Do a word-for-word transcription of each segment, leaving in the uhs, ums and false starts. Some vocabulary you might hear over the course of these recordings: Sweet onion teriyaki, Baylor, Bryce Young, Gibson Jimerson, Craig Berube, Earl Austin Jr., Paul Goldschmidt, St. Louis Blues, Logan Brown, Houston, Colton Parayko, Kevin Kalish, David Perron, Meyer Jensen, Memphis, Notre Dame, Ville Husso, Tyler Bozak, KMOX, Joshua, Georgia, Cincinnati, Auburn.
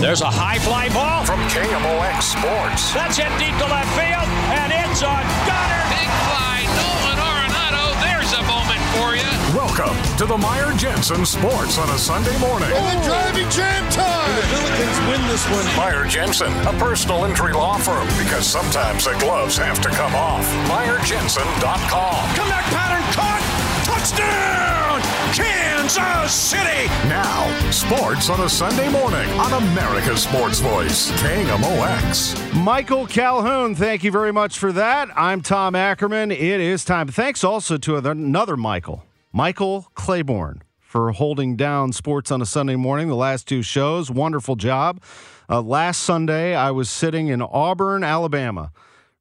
There's a high fly ball from K M O X Sports. That's hit deep to left field, and it's a gutter. Big fly, Nolan Arenado. There's a moment for you. Welcome to the Meyer Jensen Sports on a Sunday morning. And the driving jam time. And the Billikens win this one. Meyer Jensen, a personal injury law firm, because sometimes the gloves have to come off. Meyer Jensen dot com. Comeback pattern caught. Touchdown, Kansas City. Now, sports on a Sunday morning on America's Sports Voice, K M O X. Michael Calhoun, thank you very much for that. I'm Tom Ackerman. It is time. Thanks also to another Michael, Michael Claiborne, for holding down sports on a Sunday morning the last two shows. Wonderful job. Uh, last Sunday, I was sitting in Auburn, Alabama,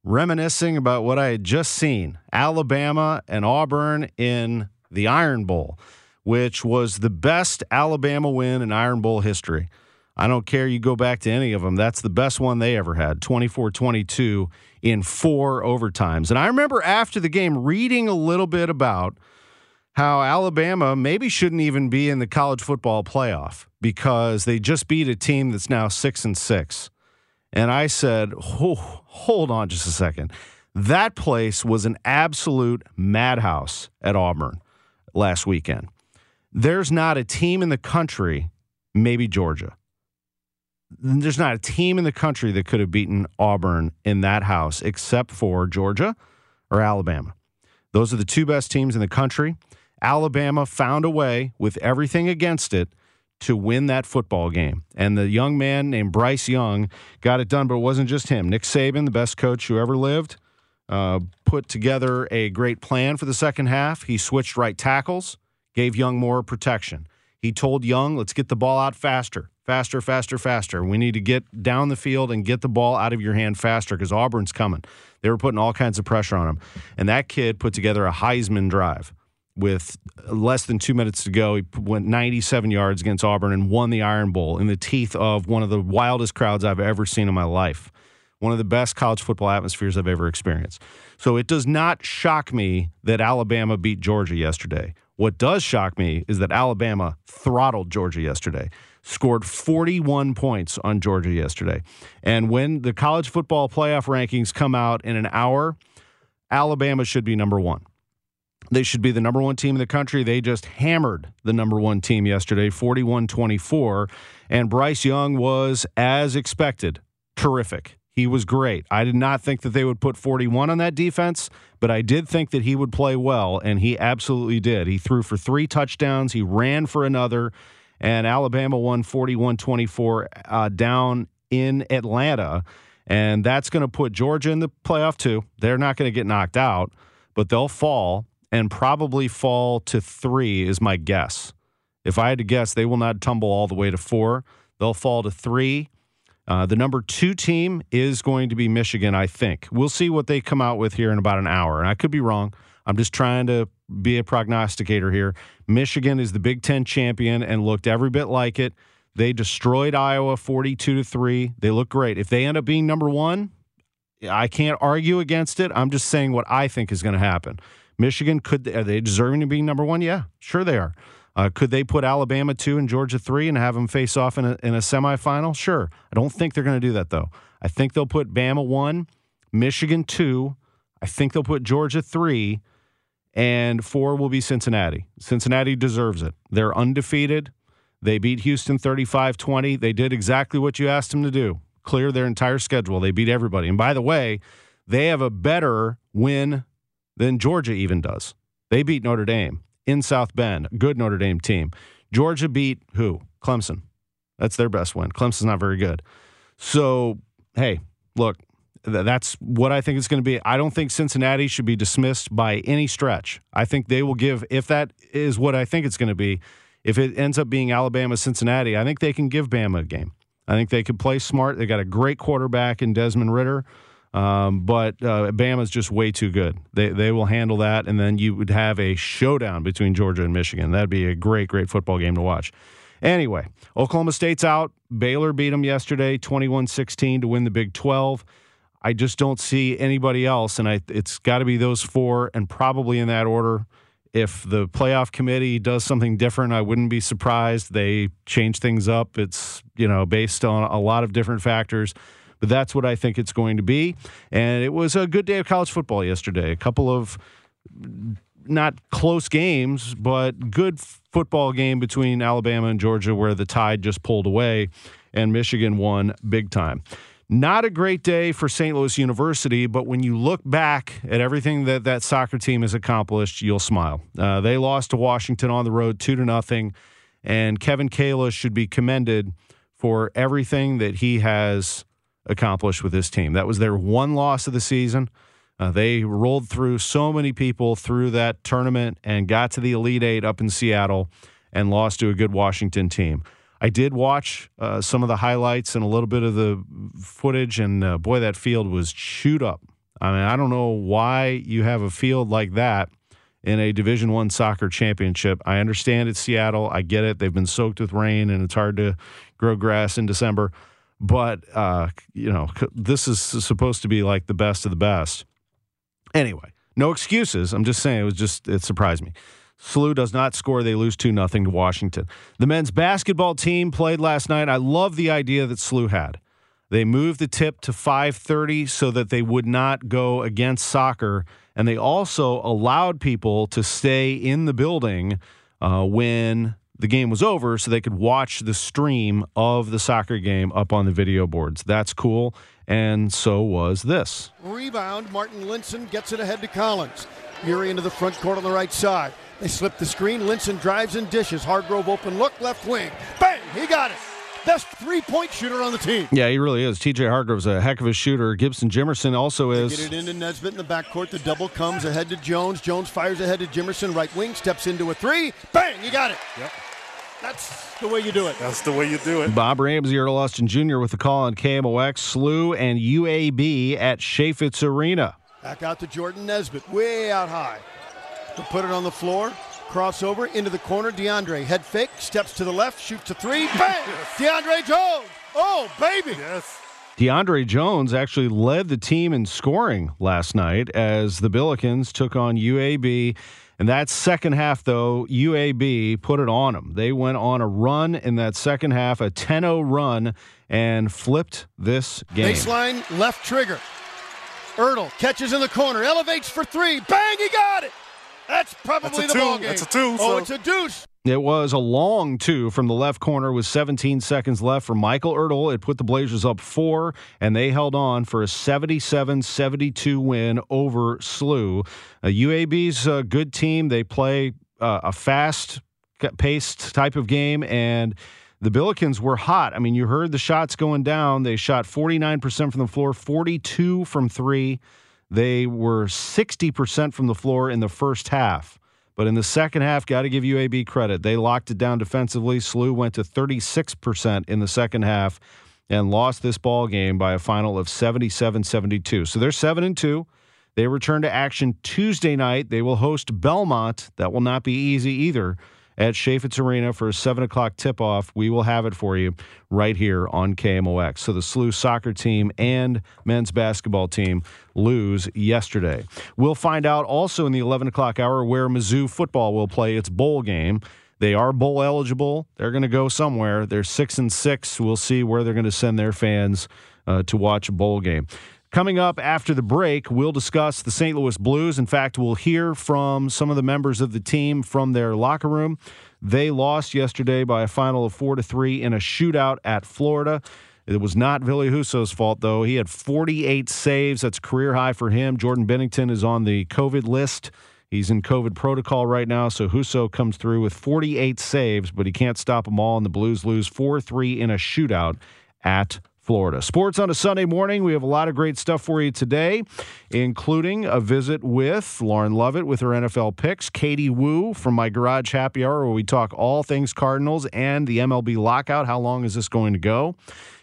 reminiscing about what I had just seen. Alabama and Auburn in the Iron Bowl, which was the best Alabama win in Iron Bowl history. I don't care you go back to any of them. That's the best one they ever had, twenty-four twenty-two in four overtimes. And I remember after the game reading a little bit about how Alabama maybe shouldn't even be in the college football playoff because they just beat a team that's now six and six. And I said, oh, hold on just a second. That place was an absolute madhouse at Auburn last weekend. There's not a team in the country, maybe Georgia. There's not a team in the country that could have beaten Auburn in that house except for Georgia or Alabama. Those are the two best teams in the country. Alabama found a way with everything against it to win that football game. And the young man named Bryce Young got it done, but it wasn't just him. Nick Saban, the best coach who ever lived, uh, put together a great plan for the second half. He switched right tackles, gave Young more protection. He told Young, let's get the ball out faster, faster, faster, faster. We need to get down the field and get the ball out of your hand faster because Auburn's coming. They were putting all kinds of pressure on him. And that kid put together a Heisman drive. With less than two minutes to go, he went ninety-seven yards against Auburn and won the Iron Bowl in the teeth of one of the wildest crowds I've ever seen in my life. One of the best college football atmospheres I've ever experienced. So it does not shock me that Alabama beat Georgia yesterday. What does shock me is that Alabama throttled Georgia yesterday, scored forty-one points on Georgia yesterday. And when the college football playoff rankings come out in an hour, Alabama should be number one. They should be the number one team in the country. They just hammered the number one team yesterday, forty-one twenty-four. And Bryce Young was, as expected, terrific. He was great. I did not think that they would put forty-one on that defense, but I did think that he would play well, and he absolutely did. He threw for three touchdowns. He ran for another, and Alabama won forty-one twenty-four uh, down in Atlanta. And that's going to put Georgia in the playoff, too. They're not going to get knocked out, but they'll fall. And probably fall to three is my guess. If I had to guess, they will not tumble all the way to four. They'll fall to three. Uh, the number two team is going to be Michigan, I think. We'll see what they come out with here in about an hour. And I could be wrong. I'm just trying to be a prognosticator here. Michigan is the Big Ten champion and looked every bit like it. They destroyed Iowa forty-two to three. They look great. If they end up being number one, I can't argue against it. I'm just saying what I think is going to happen. Michigan, could they, are they deserving to be number one? Yeah, sure they are. Uh, could they put Alabama two and Georgia three and have them face off in a, in a semifinal? Sure. I don't think they're going to do that, though. I think they'll put Bama one, Michigan two. I think they'll put Georgia three, and four will be Cincinnati. Cincinnati deserves it. They're undefeated. They beat Houston thirty-five twenty. They did exactly what you asked them to do, clear their entire schedule. They beat everybody. And by the way, they have a better win than Georgia even does. They beat Notre Dame in South Bend, good Notre Dame team. Georgia beat who? Clemson. That's their best win. Clemson's not very good. So, hey, look, th- that's what I think it's going to be. I don't think Cincinnati should be dismissed by any stretch. I think they will give, if that is what I think it's going to be, if it ends up being Alabama, Cincinnati, I think they can give Bama a game. I think they could play smart. They got a great quarterback in Desmond Ritter, um, but uh, Bama's just way too good. They they will handle that, and then you would have a showdown between Georgia and Michigan. That'd be a great, great football game to watch. Anyway, Oklahoma State's out. Baylor beat them yesterday, twenty-one sixteen, to win the Big twelve. I just don't see anybody else, and I, it's got to be those four, and probably in that order. If the playoff committee does something different, I wouldn't be surprised. They change things up. It's, you know, based on a lot of different factors, but that's what I think it's going to be. And it was a good day of college football yesterday. A couple of not close games, but good football game between Alabama and Georgia where the Tide just pulled away and Michigan won big time. Not a great day for Saint Louis University, but when you look back at everything that that soccer team has accomplished, you'll smile. Uh, they lost to Washington on the road two to nothing, and Kevin Kalish should be commended for everything that he has accomplished with this team. That was their one loss of the season. Uh, they rolled through so many people through that tournament and got to the Elite Eight up in Seattle and lost to a good Washington team. I did watch uh, some of the highlights and a little bit of the footage, and uh, boy, that field was chewed up. I mean, I don't know why you have a field like that in a Division One soccer championship. I understand it's Seattle. I get it. They've been soaked with rain, and it's hard to grow grass in December. But, uh, you know, this is supposed to be like the best of the best. Anyway, no excuses. I'm just saying it was just it surprised me. S L U does not score. They lose two nothing to Washington. The men's basketball team played last night. I love the idea that S L U had. They moved the tip to five thirty so that they would not go against soccer, and they also allowed people to stay in the building uh, when the game was over so they could watch the stream of the soccer game up on the video boards. That's cool, and so was this. Rebound. Martin Linson gets it ahead to Collins. Murray into the front court on the right side. They slip the screen. Linson drives and dishes. Hargrove open look, left wing. Bang! He got it. Best three-point shooter on the team. Yeah, he really is. T J Hargrove's a heck of a shooter. Gibson Jimerson also is. They get it into Nesbitt in the backcourt. The double comes ahead to Jones. Jones fires ahead to Jimerson. Right wing steps into a three. Bang! You got it. Yep. That's the way you do it. That's the way you do it. Bob Ramsey, Earl Austin Junior with the call on K M O X. S L U and U A B at Chaffetz Arena. Back out to Jordan Nesbitt. Way out high. To put it on the floor, crossover into the corner. DeAndre head fake, steps to the left, shoots a three. Bang! DeAndre Jones. Oh, baby. Yes. DeAndre Jones actually led the team in scoring last night as the Billikens took on U A B. And that second half, though, U A B put it on them. They went on a run in that second half, a ten oh run, and flipped this game. Baseline left trigger. Ertl catches in the corner, elevates for three. Bang! He got it. That's probably the ball game. That's a two. Oh, it's a deuce. It was a long two from the left corner with seventeen seconds left for Michael Ertl. It put the Blazers up four, and they held on for a seventy-seven seventy-two win over S L U. Uh, U A B's a good team. They play uh, a fast-paced type of game, and the Billikens were hot. I mean, you heard the shots going down. They shot forty-nine percent from the floor, forty-two from three. They were sixty percent from the floor in the first half. But in the second half, got to give U A B credit. They locked it down defensively. S L U went to thirty-six percent in the second half and lost this ball game by a final of seventy-seven seventy-two. So they're seven and two. They return to action Tuesday night. They will host Belmont. That will not be easy either at Chaffetz Arena for a seven o'clock tip-off. We will have it for you right here on K M O X. So the S L U soccer team and men's basketball team lose yesterday. We'll find out also in the eleven o'clock hour where Mizzou football will play its bowl game. They are bowl eligible. They're going to go somewhere. They're six and six. We'll see where they're going to send their fans uh, to watch a bowl game. Coming up after the break, we'll discuss the Saint Louis Blues. In fact, we'll hear from some of the members of the team from their locker room. They lost yesterday by a final of four to three in a shootout at Florida. It was not Ville Husso's fault, though. He had forty-eight saves. That's career high for him. Jordan Binnington is on the COVID list. He's in COVID protocol right now, so Husso comes through with forty-eight saves, but he can't stop them all, and the Blues lose four three in a shootout at Florida. Sports on a Sunday morning. We have a lot of great stuff for you today, including a visit with Lauren Lovett with her N F L picks, Katie Wu from My Garage Happy Hour, where we talk all things Cardinals and the M L B lockout. How long is this going to go?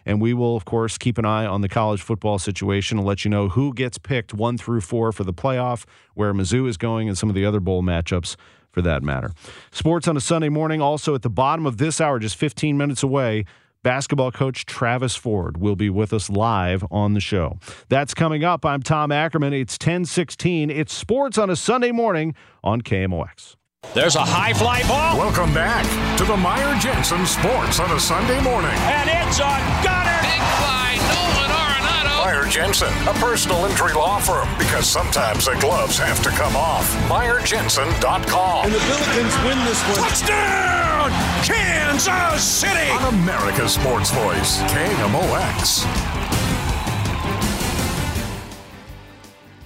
And we will, of course, keep an eye on the college football situation and let you know who gets picked one through four for the playoff, where Mizzou is going, and some of the other bowl matchups for that matter. Sports on a Sunday morning. Also at the bottom of this hour, just fifteen minutes away, basketball coach Travis Ford will be with us live on the show. That's coming up. I'm Tom Ackerman. It's ten sixteen. It's Sports on a Sunday morning on K M O X. There's a high fly ball. Welcome back to the Meyer Jensen Sports on a Sunday morning. And it's on gutter. Big fly, Nolan Arenado. Meyer Jensen, a personal injury law firm, because sometimes the gloves have to come off. Meyer Jensen dot com. And the Billikens win this one. Touchdown, Kansas City. On America's Sports Voice, K M O X.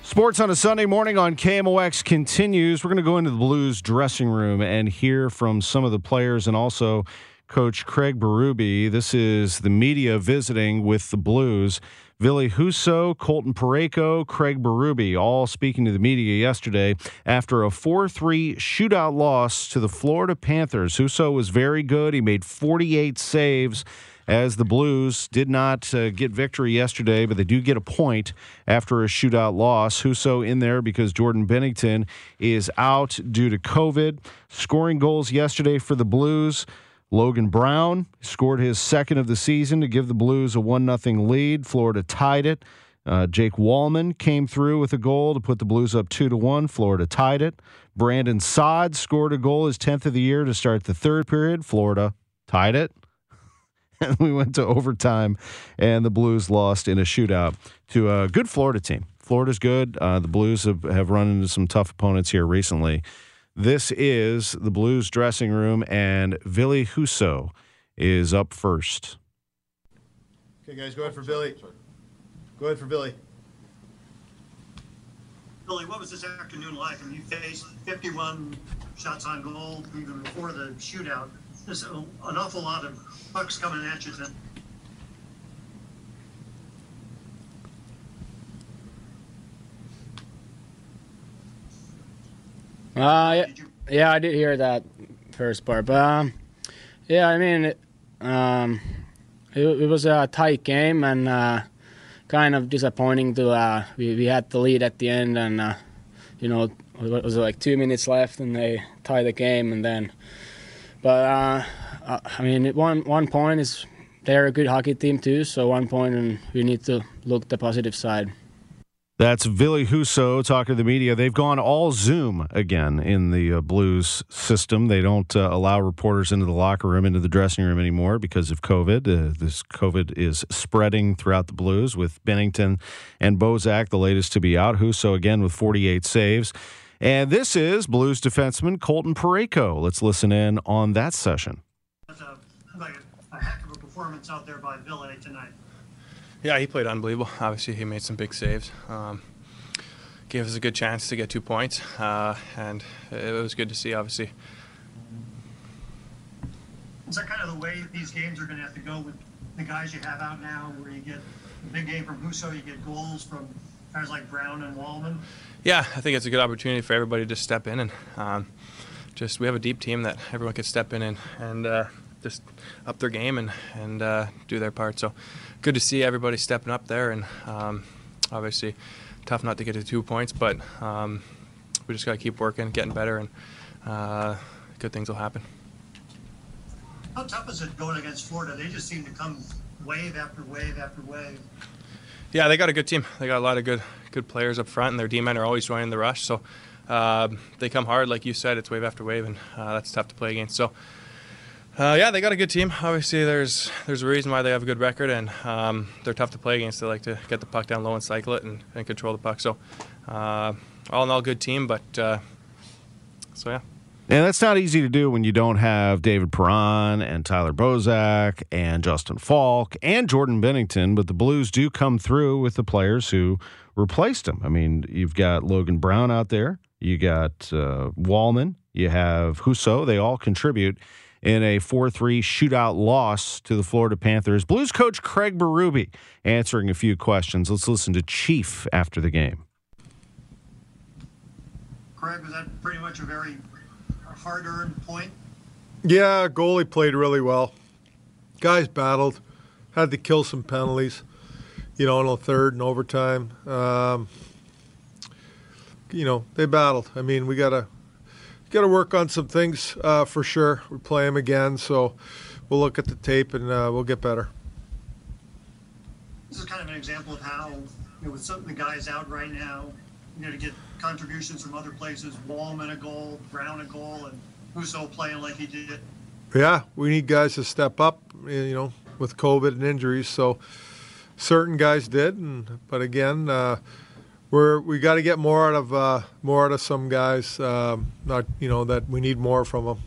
Sports on a Sunday morning on K M O X continues. We're going to go into the Blues dressing room and hear from some of the players and also Coach Craig Berube. This is the media visiting with the Blues. Ville Husso, Colton Parayko, Craig Berube, all speaking to the media yesterday after a four three shootout loss to the Florida Panthers. Husso was very good. He made forty-eight saves, as the Blues did not uh, get victory yesterday, but they do get a point after a shootout loss. Husso in there because Jordan Binnington is out due to COVID. Scoring goals yesterday for the Blues. Logan Brown scored his second of the season to give the Blues a one nothing lead. Florida tied it. Uh, Jake Wallman came through with a goal to put the Blues up two to one. Florida tied it. Brandon Saad scored a goal, his tenth of the year, to start the third period. Florida tied it. And we went to overtime, and the Blues lost in a shootout to a good Florida team. Florida's good. Uh, the Blues have, have run into some tough opponents here recently. This is the Blues dressing room, and Ville Husso is up first. Okay, guys, go ahead for Ville. Go ahead for Ville. Ville, what was this afternoon like? I mean, you faced fifty-one shots on goal even before the shootout. There's an awful lot of pucks coming at you then. Uh, yeah, yeah, I did hear that first part. But, um, yeah, I mean, it, um, it, it was a tight game and uh, kind of disappointing to uh, we, we had the lead at the end and, uh, you know, it was like two minutes left and they tied the game and then – But, uh, I mean, one one point is they're a good hockey team, too, so one point, and we need to look the positive side. That's Ville Husso talking to the media. They've gone all Zoom again in the uh, Blues system. They don't uh, allow reporters into the locker room, into the dressing room anymore because of COVID. Uh, this COVID is spreading throughout the Blues with Binnington and Bozak, the latest to be out. Husso again with forty-eight saves. And this is Blues defenseman Colton Parayko. Let's listen in on that session. That's a, like a, a heck of a performance out there by Ville tonight. Yeah, he played unbelievable. Obviously, he made some big saves. Um, gave us a good chance to get two points, uh, and it was good to see, obviously. Is that kind of the way these games are going to have to go with the guys you have out now, where you get a big game from Husso, you get goals from guys like Brown and Wallman? Yeah, I think it's a good opportunity for everybody to step in and um, just we have a deep team that everyone could step in and, and uh, just up their game and, and uh, do their part. So good to see everybody stepping up there and um, obviously tough not to get to two points, but um, we just got to keep working, getting better, and uh, good things will happen. How tough is it going against Florida? They just seem to come wave after wave after wave. Yeah, they got a good team. They got a lot of good good players up front, and their D-men are always joining the rush. So uh, they come hard, like you said. It's wave after wave, and uh, that's tough to play against. So, uh, yeah, they got a good team. Obviously, there's there's a reason why they have a good record, and um, they're tough to play against. They like to get the puck down low and cycle it and, and control the puck. So, uh, all in all, good team. But uh, so, yeah. And that's not easy to do when you don't have David Perron and Tyler Bozak and Justin Falk and Jordan Binnington, but the Blues do come through with the players who replaced him. I mean, you've got Logan Brown out there. You got uh, Wallman. You have Husso. They all contribute in a four three shootout loss to the Florida Panthers. Blues coach Craig Berube answering a few questions. Let's listen to Chief after the game. Craig, was that pretty much a very hard-earned point? Yeah, goalie played really well. Guys battled, had to kill some penalties, you know, in the third and overtime. Um, you know, they battled. I mean, we got to got to work on some things uh, for sure. We play them again, so we'll look at the tape and uh, we'll get better. This is kind of an example of how, you know, with some of the guys out right now, you know, to get contributions from other places, Wallman a goal, Brown a goal, and Husso playing like he did. Yeah, we need guys to step up, you know, with COVID and injuries. So certain guys did, and, but again, uh, we're we got to get more out of uh, more out of some guys. Um, not you know that we need more from them.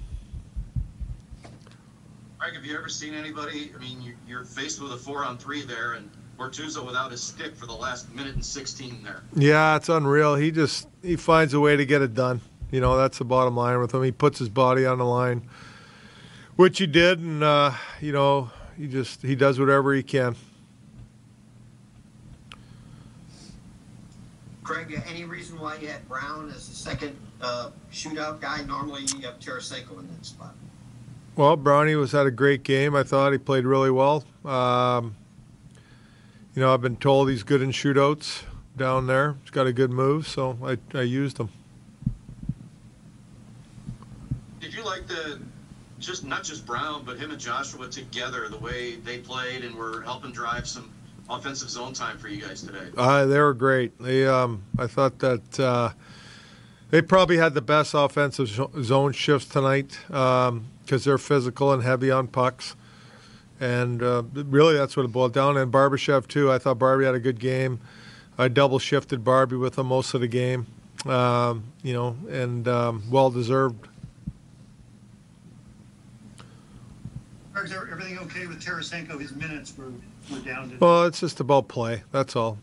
Mike, have you ever seen anybody? I mean, you're faced with a four on three there, and Bortuzzo without his stick for the last minute and sixteen there. Yeah, it's unreal. He just he finds a way to get it done. You know, that's the bottom line with him. He puts his body on the line, which he did, and uh, you know, he just he does whatever he can. Craig, any reason why you had Brown as the second uh, shootout guy? Normally you have Tarasenko in that spot. Well, Brownie was had a great game. I thought he played really well. Um, You know, I've been told he's good in shootouts down there. He's got a good move, so I, I used him. Did you like the, just not just Brown, but him and Joshua together, the way they played and were helping drive some offensive zone time for you guys today? Uh, they were great. They, um, I thought that uh, they probably had the best offensive zone shifts tonight because um, they're physical and heavy on pucks. And uh, really, that's what it boiled down to. And Barbashev, too. I thought Barbie had a good game. I double-shifted Barbie with him most of the game, um, you know, and um, well-deserved. Is everything okay with Tarasenko? His minutes were, were down to... Well, it's just about play. That's all.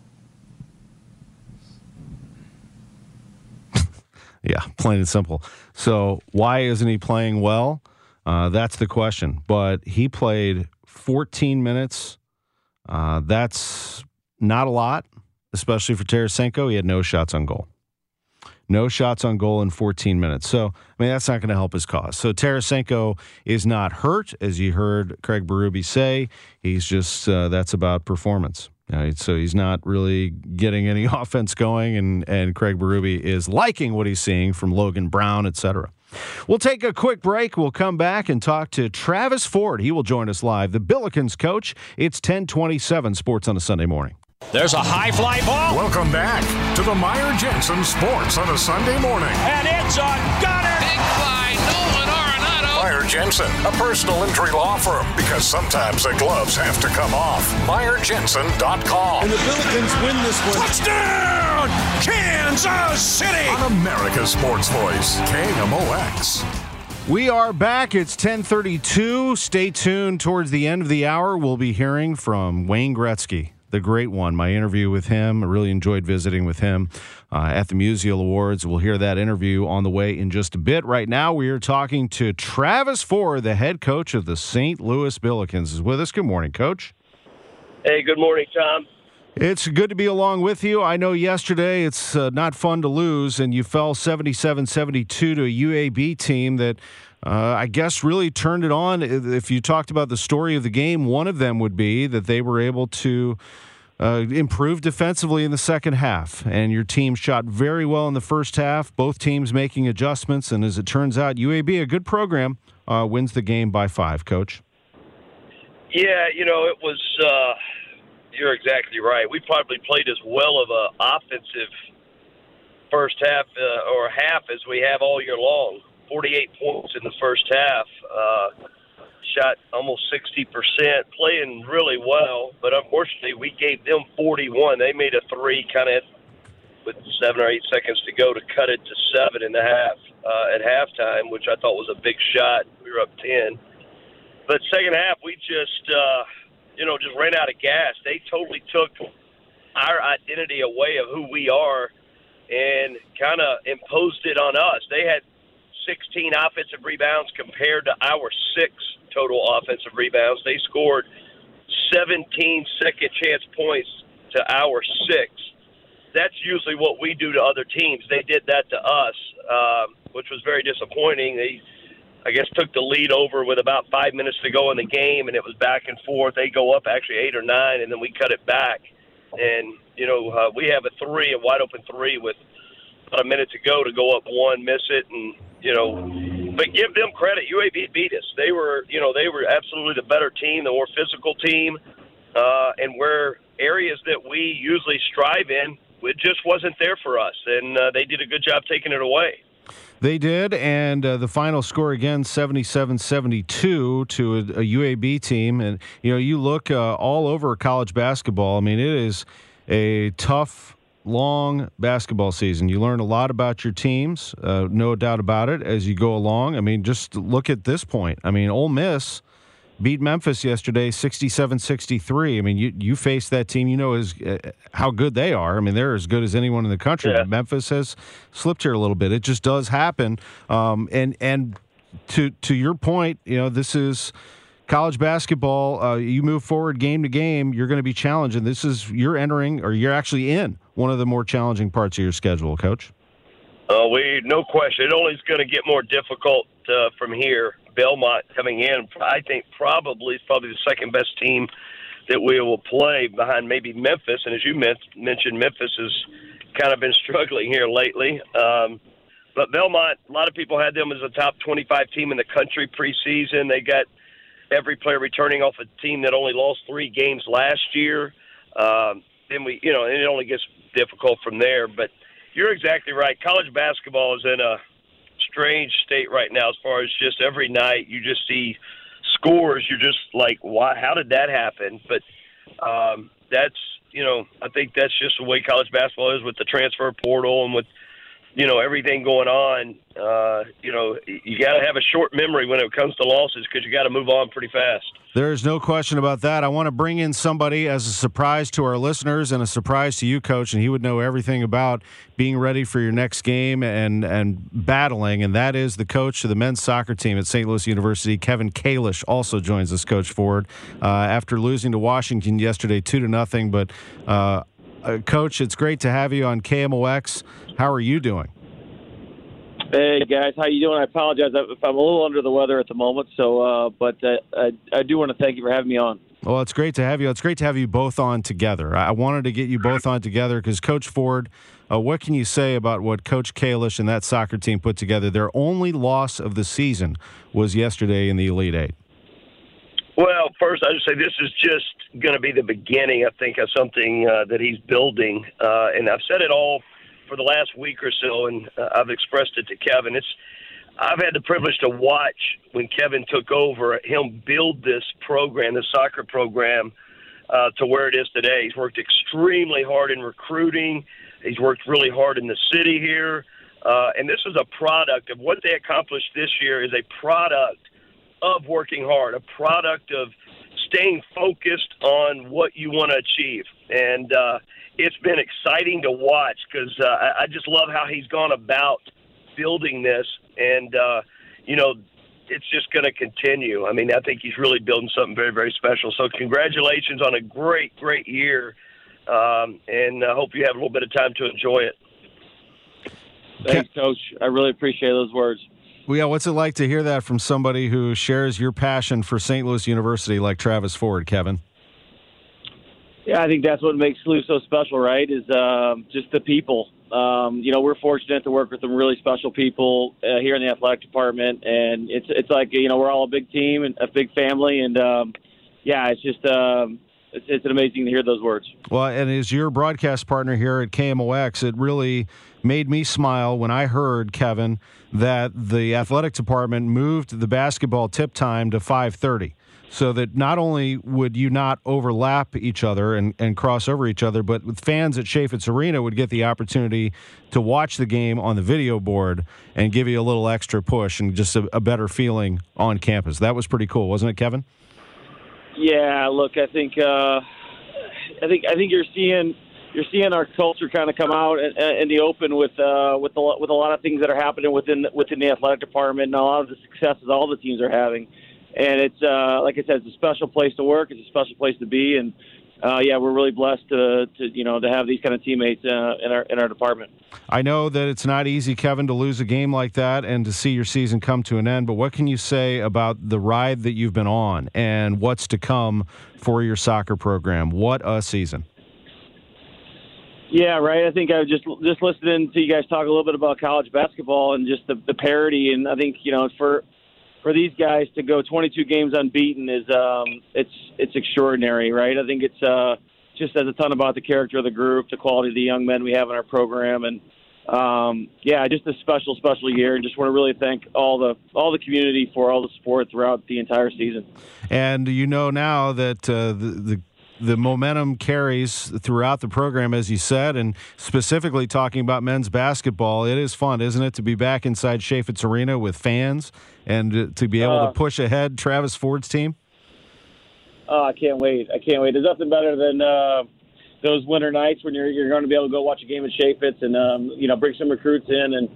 Yeah, plain and simple. So why isn't he playing well? Uh, that's the question. But he played fourteen minutes. Uh, that's not a lot, especially for Tarasenko. He had no shots on goal. No shots on goal in fourteen minutes. So, I mean, that's not going to help his cause. So Tarasenko is not hurt, as you heard Craig Berube say. He's just, uh, that's about performance. Right? So he's not really getting any offense going, and, and Craig Berube is liking what he's seeing from Logan Brown, et cetera. We'll take a quick break. We'll come back and talk to Travis Ford. He will join us live, the Billikens coach. It's ten twenty-seven Sports on a Sunday morning. There's a high fly ball. Welcome back to the Meyer Jensen Sports on a Sunday morning. And it's on Goddard. Big fly, Nolan Arenado. Meyer Jensen, a personal injury law firm, because sometimes the gloves have to come off. Meyer Jensen dot com. And the Billikens win this one. Touchdown, Kansas City! On America's Sports Voice, K M O X. We are back. It's ten thirty-two. Stay tuned towards the end of the hour. We'll be hearing from Wayne Gretzky, the great one. My interview with him, I really enjoyed visiting with him uh, at the Musial Awards. We'll hear that interview on the way in just a bit. Right now, we are talking to Travis Ford, the head coach of the Saint Louis Billikens, is with us. Good morning, Coach. Hey, good morning, Tom. It's good to be along with you. I know yesterday it's uh, not fun to lose, and you fell seventy-seven seventy-two to a U A B team that uh, I guess really turned it on. If you talked about the story of the game, one of them would be that they were able to uh, improve defensively in the second half, and your team shot very well in the first half, both teams making adjustments, and as it turns out, U A B, a good program, uh, wins the game by five, Coach. Yeah, you know, it was... Uh... You're exactly right. We probably played as well of an offensive first half uh, or half as we have all year long. forty-eight points in the first half. Uh, shot almost sixty percent, playing really well. But unfortunately, we gave them forty-one. They made a three kind of with seven or eight seconds to go to cut it to seven and a half. uh, at halftime, which I thought was a big shot. We were up ten. But second half, we just, uh, you know, just ran out of gas. They totally took our identity away of who we are and kind of imposed it on us. They had sixteen offensive rebounds compared to our six total offensive rebounds. They scored seventeen second chance points to our six. That's usually what we do to other teams. They did that to us, um, which was very disappointing. They, I guess, took the lead over with about five minutes to go in the game, and it was back and forth. They go up actually eight or nine, and then we cut it back. And, you know, uh, we have a three, a wide-open three with about a minute to go to go up one, miss it, and, you know. But give them credit. U A B beat us. They were, you know, they were absolutely the better team, the more physical team, uh, and where areas that we usually strive in, it just wasn't there for us, and uh, they did a good job taking it away. They did, and uh, the final score again, seventy-seven seventy-two to a, a U A B team. And, you know, you look uh, all over college basketball. I mean, it is a tough, long basketball season. You learn a lot about your teams, uh, no doubt about it, as you go along. I mean, just look at this point. I mean, Ole Miss beat Memphis yesterday sixty-seven sixty-three. I mean, you you face that team, you know is uh, how good they are. I mean, they're as good as anyone in the country. Yeah. But Memphis has slipped here a little bit. It just does happen. Um, and and to to your point, you know, this is college basketball. Uh, you move forward game to game, you're going to be challenged. And this is, you're entering, or you're actually in, one of the more challenging parts of your schedule, Coach. Uh, we no question. It only is going to get more difficult uh, from here. Belmont coming in, I think probably is probably the second best team that we will play behind maybe Memphis. And as you mentioned, Memphis has kind of been struggling here lately. Um, but Belmont, a lot of people had them as a top twenty-five team in the country preseason. They got every player returning off a team that only lost three games last year. Um, then we, you know, and it only gets difficult from there. But you're exactly right. College basketball is in a strange state right now, as far as just every night you just see scores. You're just like, why? How did that happen? But um, that's, you know, I think that's just the way college basketball is with the transfer portal and with, you know, everything going on. Uh, you know, you got to have a short memory when it comes to losses because you got to move on pretty fast. There's no question about that. I want to bring in somebody as a surprise to our listeners and a surprise to you, Coach, and he would know everything about being ready for your next game and, and battling, and that is the coach of the men's soccer team at Saint Louis University, Kevin Kalish, also joins us, Coach Ford, uh, after losing to Washington yesterday two to nothing. But, uh, Uh, Coach, it's great to have you on K M O X. How are you doing? Hey, guys. How you doing? I apologize if I'm a little under the weather at the moment, so uh, but uh, I, I do want to thank you for having me on. Well, it's great to have you. It's great to have you both on together. I wanted to get you both on together because, Coach Ford, uh, what can you say about what Coach Kalish and that soccer team put together? Their only loss of the season was yesterday in the Elite Eight. Well, first, I just say this is just going to be the beginning, I think, of something uh, that he's building. Uh, and I've said it all for the last week or so, and uh, I've expressed it to Kevin. It's I've had the privilege to watch when Kevin took over, him build this program, this soccer program, uh, to where it is today. He's worked extremely hard in recruiting. He's worked really hard in the city here. Uh, and this is a product of what they accomplished this year is a product of working hard, a product of staying focused on what you want to achieve. And uh, it's been exciting to watch because uh, I just love how he's gone about building this. And, uh, you know, it's just going to continue. I mean, I think he's really building something very, very special. So congratulations on a great, great year. Um, and I hope you have a little bit of time to enjoy it. Thanks, Coach. I really appreciate those words. Well, yeah, what's it like to hear that from somebody who shares your passion for Saint Louis University like Travis Ford, Kevin? Yeah, I think that's what makes S L U so special, right, is um, just the people. Um, you know, we're fortunate to work with some really special people uh, here in the athletic department, and it's it's like, you know, we're all a big team and a big family, and, um, yeah, it's just um, it's, it's amazing to hear those words. Well, and as your broadcast partner here at K M O X, it really – made me smile when I heard, Kevin, that the athletic department moved the basketball tip time to five thirty. so that not only would you not overlap each other and, and cross over each other, but with fans at Chaffetz Arena would get the opportunity to watch the game on the video board and give you a little extra push and just a, a better feeling on campus. That was pretty cool, wasn't it, Kevin? Yeah, look, I think uh, I think I think you're seeing you're seeing our culture kind of come out in, in the open with uh, with a, with a lot of things that are happening within within the athletic department and a lot of the successes all the teams are having. And it's uh, like I said, it's a special place to work. It's a special place to be, and uh, yeah, we're really blessed to, to you know to have these kind of teammates uh, in our in our department. I know that it's not easy, Kevin, to lose a game like that and to see your season come to an end, but what can you say about the ride that you've been on and what's to come for your soccer program? What a season. Yeah, right. I think I was just just listening to you guys talk a little bit about college basketball and just the, the parity, and I think, you know, for for these guys to go twenty-two games unbeaten is um, it's it's extraordinary, right? I think it's uh, just says a ton about the character of the group, the quality of the young men we have in our program, and um, yeah, just a special, special year. And just want to really thank all the all the community for all the support throughout the entire season. And you know now that uh, the, the the momentum carries throughout the program, as you said, and specifically talking about men's basketball, it is fun, isn't it, to be back inside Chaffetz Arena with fans and to be able uh, to push ahead Travis Ford's team? Oh, I can't wait. I can't wait. There's nothing better than uh, those winter nights when you're you're going to be able to go watch a game at Chaffetz and, um, you know, bring some recruits in. And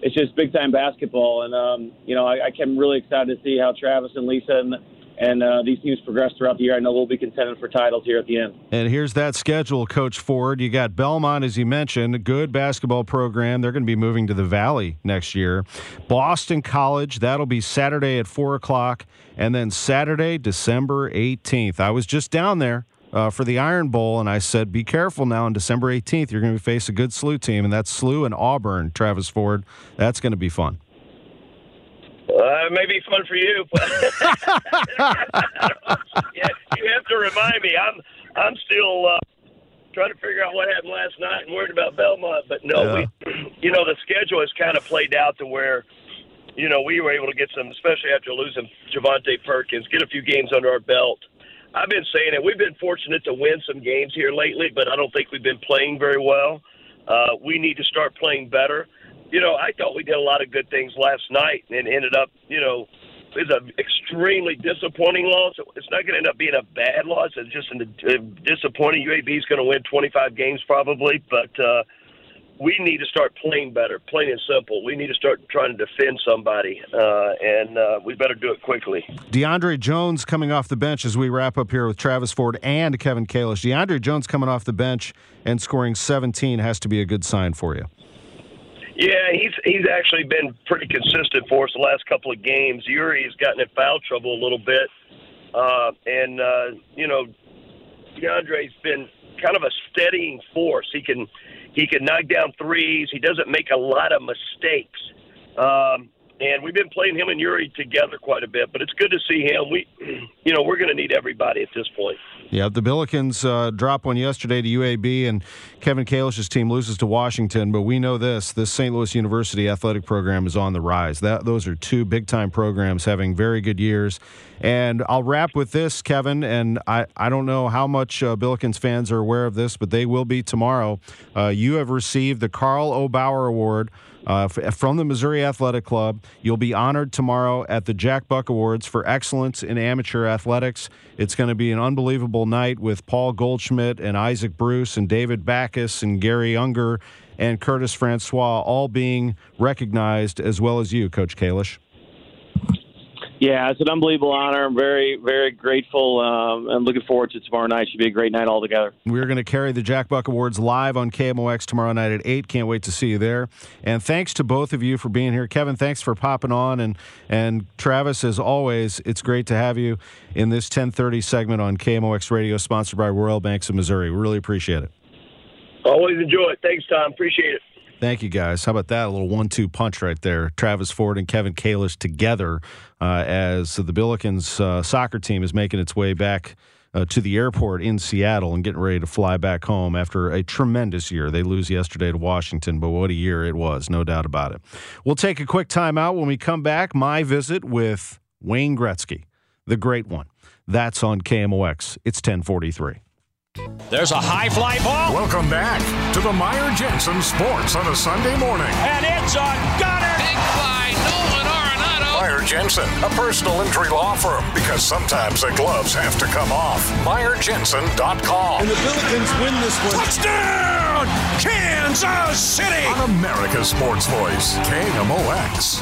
it's just big-time basketball. And, um, you know, I, I'm really excited to see how Travis and Lisa and And uh, these teams progress throughout the year. I know we'll be contending for titles here at the end. And here's that schedule, Coach Ford. You got Belmont, as you mentioned, a good basketball program. They're going to be moving to the Valley next year. Boston College, that'll be Saturday at four o'clock. And then Saturday, December eighteenth. I was just down there uh, for the Iron Bowl, and I said, be careful now on December eighteenth. You're going to face a good S L U team, and that's S L U and Auburn, Travis Ford. That's going to be fun. Uh, it may be fun for you, but yeah, you have to remind me. I'm I'm still uh, trying to figure out what happened last night and worried about Belmont. But no, yeah. we, you know, the schedule has kind of played out to where, you know, we were able to get some, especially after losing Javante Perkins, get a few games under our belt. I've been saying it. We've been fortunate to win some games here lately, but I don't think we've been playing very well. Uh, we need to start playing better. You know, I thought we did a lot of good things last night and ended up, you know, it's an extremely disappointing loss. It's not going to end up being a bad loss. It's just a disappointing. U A B is going to win twenty-five games probably, but uh, we need to start playing better, plain and simple. We need to start trying to defend somebody, uh, and uh, we better do it quickly. DeAndre Jones coming off the bench as we wrap up here with Travis Ford and Kevin Kalish. DeAndre Jones coming off the bench and scoring seventeen has to be a good sign for you. Yeah, he's he's actually been pretty consistent for us the last couple of games. Yuri's gotten in foul trouble a little bit. Uh, and, uh, you know, DeAndre's been kind of a steadying force. He can he can knock down threes. He doesn't make a lot of mistakes. Um, and we've been playing him and Yuri together quite a bit, but it's good to see him. We, you know, we're going to need everybody at this point. Yeah, the Billikens uh, dropped one yesterday to U A B, and Kevin Kalish's team loses to Washington. But we know this: this Saint Louis University athletic program is on the rise. That those are two big-time programs having very good years. And I'll wrap with this, Kevin. And I, I don't know how much uh, Billikens fans are aware of this, but they will be tomorrow. Uh, you have received the Carl O. Bauer Award uh, f- from the Missouri Athletic Club. You'll be honored tomorrow at the Jack Buck Awards for excellence in amateur athletics. It's going to be an unbelievable night with Paul Goldschmidt and Isaac Bruce and David Backus and Gary Unger and Curtis Francois all being recognized, as well as you, Coach Kalish. Yeah, it's an unbelievable honor. I'm very, very grateful. Um, I'm looking forward to tomorrow night. It should be a great night altogether. We're going to carry the Jack Buck Awards live on K M O X tomorrow night at eight. Can't wait to see you there. And thanks to both of you for being here. Kevin, thanks for popping on. And and Travis, as always, it's great to have you in this ten thirty segment on K M O X Radio, sponsored by Royal Banks of Missouri. We really appreciate it. Always enjoy it. Thanks, Tom. Appreciate it. Thank you, guys. How about that? A little one two punch right there. Travis Ford and Kevin Kalish together uh, as the Billikens uh, soccer team is making its way back uh, to the airport in Seattle and getting ready to fly back home after a tremendous year. They lose yesterday to Washington, but what a year it was, no doubt about it. We'll take a quick time out. When we come back, my visit with Wayne Gretzky, the great one. That's on K M O X. It's ten forty-three. There's a high fly ball. Welcome back to the Meyer Jensen Sports on a Sunday morning. And it's a gutter. Big fly, Nolan Arenado. Meyer Jensen, a personal injury law firm, because sometimes the gloves have to come off. Meyer Jensen dot com. And the Billikens win this one. Touchdown, Kansas City. On America's Sports Voice, K M O X.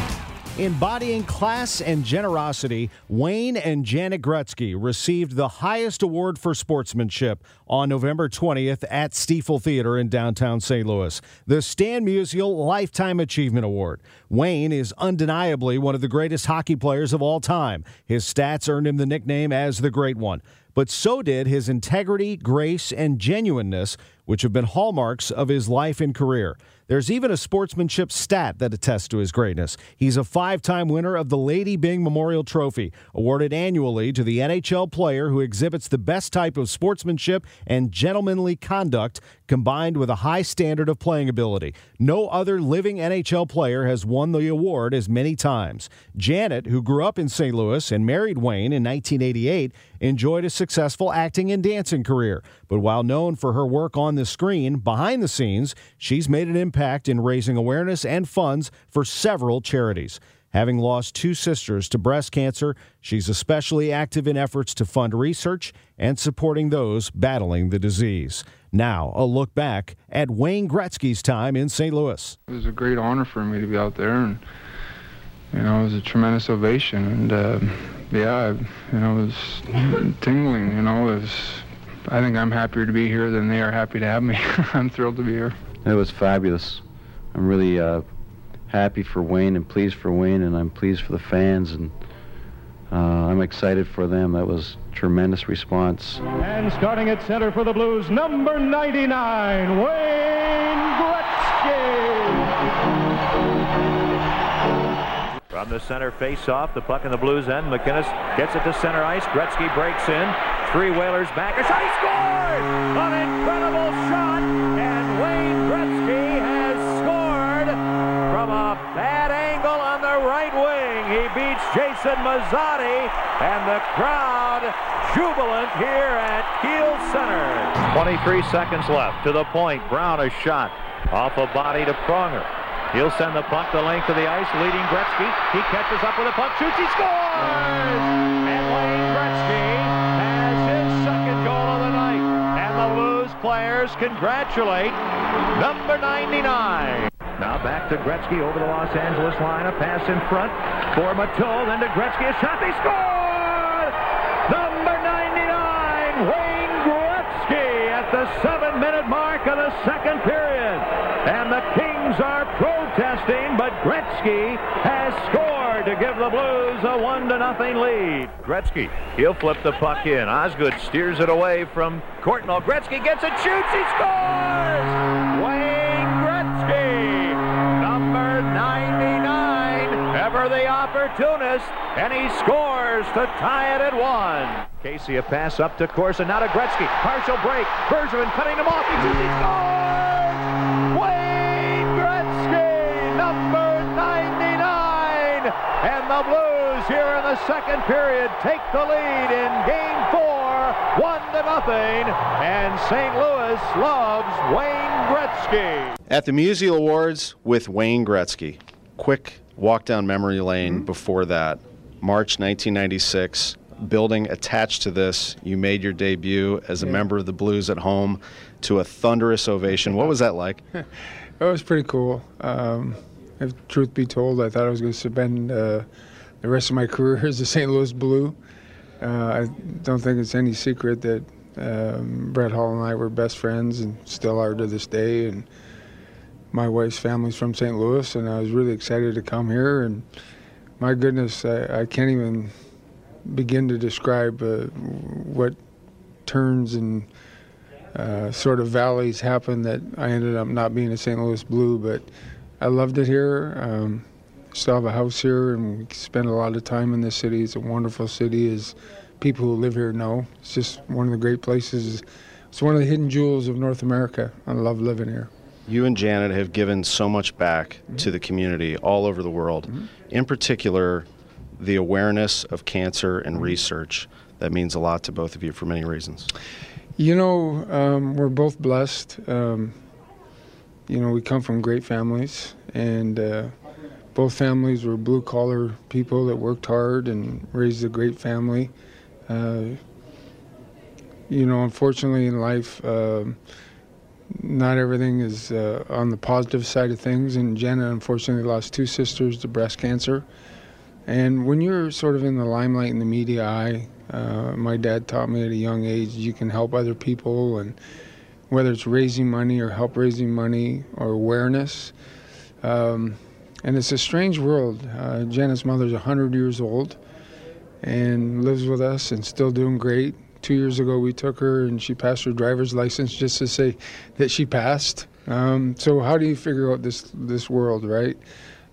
Embodying class and generosity, Wayne and Janet Gretzky received the highest award for sportsmanship on November twentieth at Stiefel Theater in downtown Saint Louis, the Stan Musial Lifetime Achievement Award. Wayne is undeniably one of the greatest hockey players of all time. His stats earned him the nickname as the Great One. But so did his integrity, grace, and genuineness, which have been hallmarks of his life and career. There's even a sportsmanship stat that attests to his greatness. He's a five-time winner of the Lady Byng Memorial Trophy, awarded annually to the N H L player who exhibits the best type of sportsmanship and gentlemanly conduct combined with a high standard of playing ability. No other living N H L player has won the award as many times. Janet, who grew up in Saint Louis and married Wayne in nineteen eighty-eight, enjoyed a successful acting and dancing career. But while known for her work on the screen, behind the scenes, she's made an impact in raising awareness and funds for several charities. Having lost two sisters to breast cancer, she's especially active in efforts to fund research and supporting those battling the disease. Now, a look back at Wayne Gretzky's time in Saint Louis. It was a great honor for me to be out there, and you know, it was a tremendous ovation, and uh, yeah, you know, it was tingling. You know, it was. I think I'm happier to be here than they are happy to have me. I'm thrilled to be here. It was fabulous. I'm really uh, happy for Wayne and pleased for Wayne, and I'm pleased for the fans, and uh, I'm excited for them. That was tremendous response. And starting at center for the Blues, number ninety-nine, Wayne Gretzky. From the center face-off, the puck in the Blues end. McInnes gets it to center ice. Gretzky breaks in. Three-whalers back. It's he scored! An incredible shot, and Wayne Gretzky has scored from a bad angle on the right wing. He beats Jason Mazzotti, and the crowd jubilant here at Kiel Center. twenty-three seconds left. To the point, Brown a shot off a body to Pronger. He'll send the puck the length of the ice, leading Gretzky. He catches up with the puck, shoots, he scores! And Wayne Gretzky players congratulate number ninety-nine. Now back to Gretzky over the Los Angeles line. A pass in front for Matteau, then to Gretzky. A shot, they score! Number ninety-nine, Wayne Gretzky at the seven-minute mark of the second period. And the Kings are protesting, but Gretzky has scored to give the Blues a one to nothing lead. Gretzky, he'll flip the puck in. Osgood steers it away from Courtnall. Gretzky gets it, shoots, he scores! Wayne Gretzky, number ninety-nine, ever the opportunist, and he scores to tie it at one. Casey, a pass up to Corson, now to Gretzky. Partial break, Bergevin cutting him off, he shoots, he scores! And the Blues here in the second period take the lead in game four, one to nothing. And Saint Louis loves Wayne Gretzky. At the Musial Awards with Wayne Gretzky. Quick walk down memory lane mm-hmm. before that. March nineteen ninety-six, building attached to this, you made your debut as a yeah. member of the Blues at home to a thunderous ovation. What was that like? It was pretty cool. Um, If truth be told, I thought I was going to spend uh, the rest of my career as a Saint Louis Blue. Uh, I don't think it's any secret that um, Brett Hall and I were best friends and still are to this day. And my wife's family's from Saint Louis, and I was really excited to come here. And my goodness, I, I can't even begin to describe uh, what turns and uh, sort of valleys happened that I ended up not being a Saint Louis Blue, but I loved it here. Um, still have a house here, and we spend a lot of time in this city. It's a wonderful city, as people who live here know. It's just one of the great places. It's one of the hidden jewels of North America. I love living here. You and Janet have given so much back mm-hmm. to the community all over the world, mm-hmm. in particular the awareness of cancer and research that means a lot to both of you for many reasons. You know, um, we're both blessed. Um, you know, we come from great families, and uh, both families were blue-collar people that worked hard and raised a great family. Uh, you know, unfortunately in life, uh, not everything is uh, on the positive side of things, and Jenna unfortunately lost two sisters to breast cancer. And when you're sort of in the limelight, in the media eye, uh, my dad taught me at a young age you can help other people, and whether it's raising money or help raising money or awareness. Um, and it's a strange world. Uh, Jenna's mother's one hundred years old and lives with us and still doing great. Two years ago we took her and she passed her driver's license just to say that she passed. Um, so how do you figure out this, this world, right?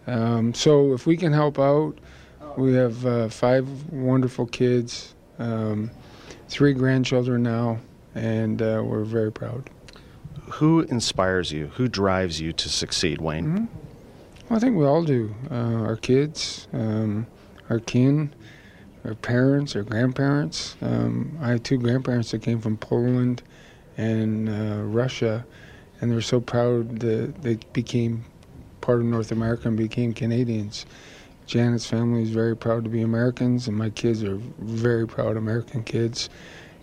Um, so if we can help out, we have uh, five wonderful kids, um, three grandchildren now, and uh, we're very proud. Who inspires you? Who drives you to succeed, Wayne? Mm-hmm. Well, I think we all do. Uh, our kids, um, our kin, our parents, our grandparents. Um, I have two grandparents that came from Poland and uh, Russia, and they're so proud that they became part of North America and became Canadians. Janet's family is very proud to be Americans, and my kids are very proud American kids.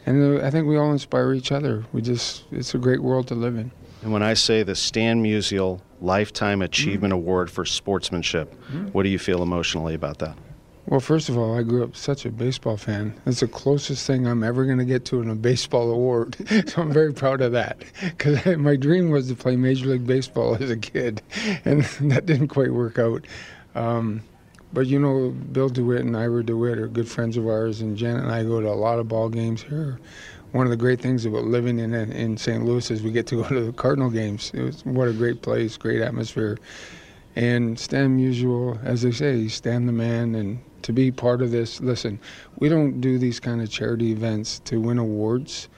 And I think we all inspire each other. We just, it's a great world to live in. And when I say the Stan Musial Lifetime Achievement mm. Award for sportsmanship, mm. what do you feel emotionally about that? Well, first of all, I grew up such a baseball fan. That's the closest thing I'm ever going to get to in a baseball award. So I'm very proud of that, because my dream was to play Major League Baseball as a kid, and that didn't quite work out. Um, but, you know, Bill DeWitt and Ira DeWitt are good friends of ours, and Janet and I go to a lot of ball games here. One of the great things about living in, in Saint Louis is we get to go to the Cardinal games. It was, what a great place, great atmosphere. And Stan Musial, as they say, Stan the man, and to be part of this. Listen, we don't do these kind of charity events to win awards,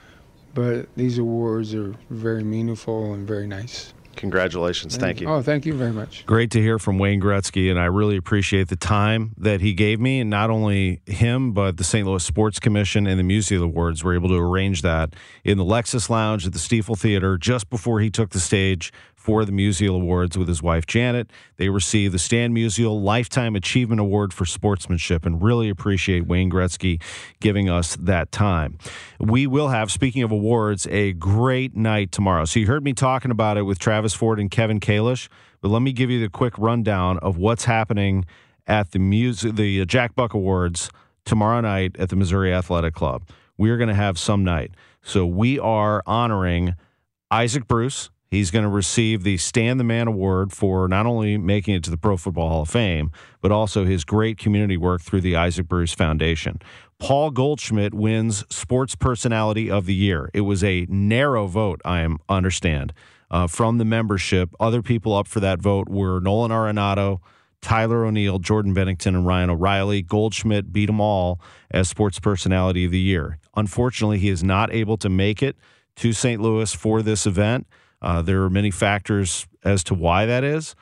but these awards are very meaningful and very nice. Congratulations. And, thank you. Oh, thank you very much. Great to hear from Wayne Gretzky, and I really appreciate the time that he gave me, and not only him, but the Saint Louis Sports Commission and the Musial Awards were able to arrange that in the Lexus Lounge at the Stiefel Theater just before he took the stage for the Musial Awards with his wife, Janet. They received the Stan Musial Lifetime Achievement Award for sportsmanship, and really appreciate Wayne Gretzky giving us that time. We will have, speaking of awards, a great night tomorrow. So you heard me talking about it with Travis Ford and Kevin Kalish, but let me give you the quick rundown of what's happening at the, Mus- the Jack Buck Awards tomorrow night at the Missouri Athletic Club. We're going to have some night. So we are honoring Isaac Bruce. He's going to receive the Stan the Man Award for not only making it to the Pro Football Hall of Fame, but also his great community work through the Isaac Bruce Foundation. Paul Goldschmidt wins Sports Personality of the Year. It was a narrow vote, I understand, uh, from the membership. Other people up for that vote were Nolan Arenado, Tyler O'Neill, Jordan Binnington, and Ryan O'Reilly. Goldschmidt beat them all as Sports Personality of the Year. Unfortunately, he is not able to make it to Saint Louis for this event. Uh, there are many factors as to why that is,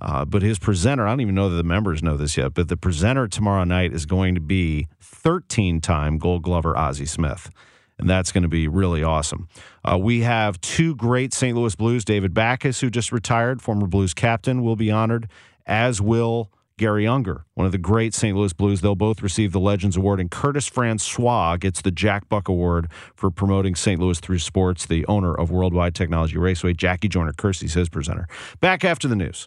uh, but his presenter, I don't even know that the members know this yet, but the presenter tomorrow night is going to be thirteen-time Gold Glover Ozzie Smith, and that's going to be really awesome. Uh, we have two great Saint Louis Blues. David Backus, who just retired, former Blues captain, will be honored, as will Gary Unger, one of the great Saint Louis Blues. They'll both receive the Legends Award, and Curtis Francois gets the Jack Buck Award for promoting Saint Louis through sports, the owner of Worldwide Technology Raceway. Jackie Joyner-Kersey's his presenter. Back after the news.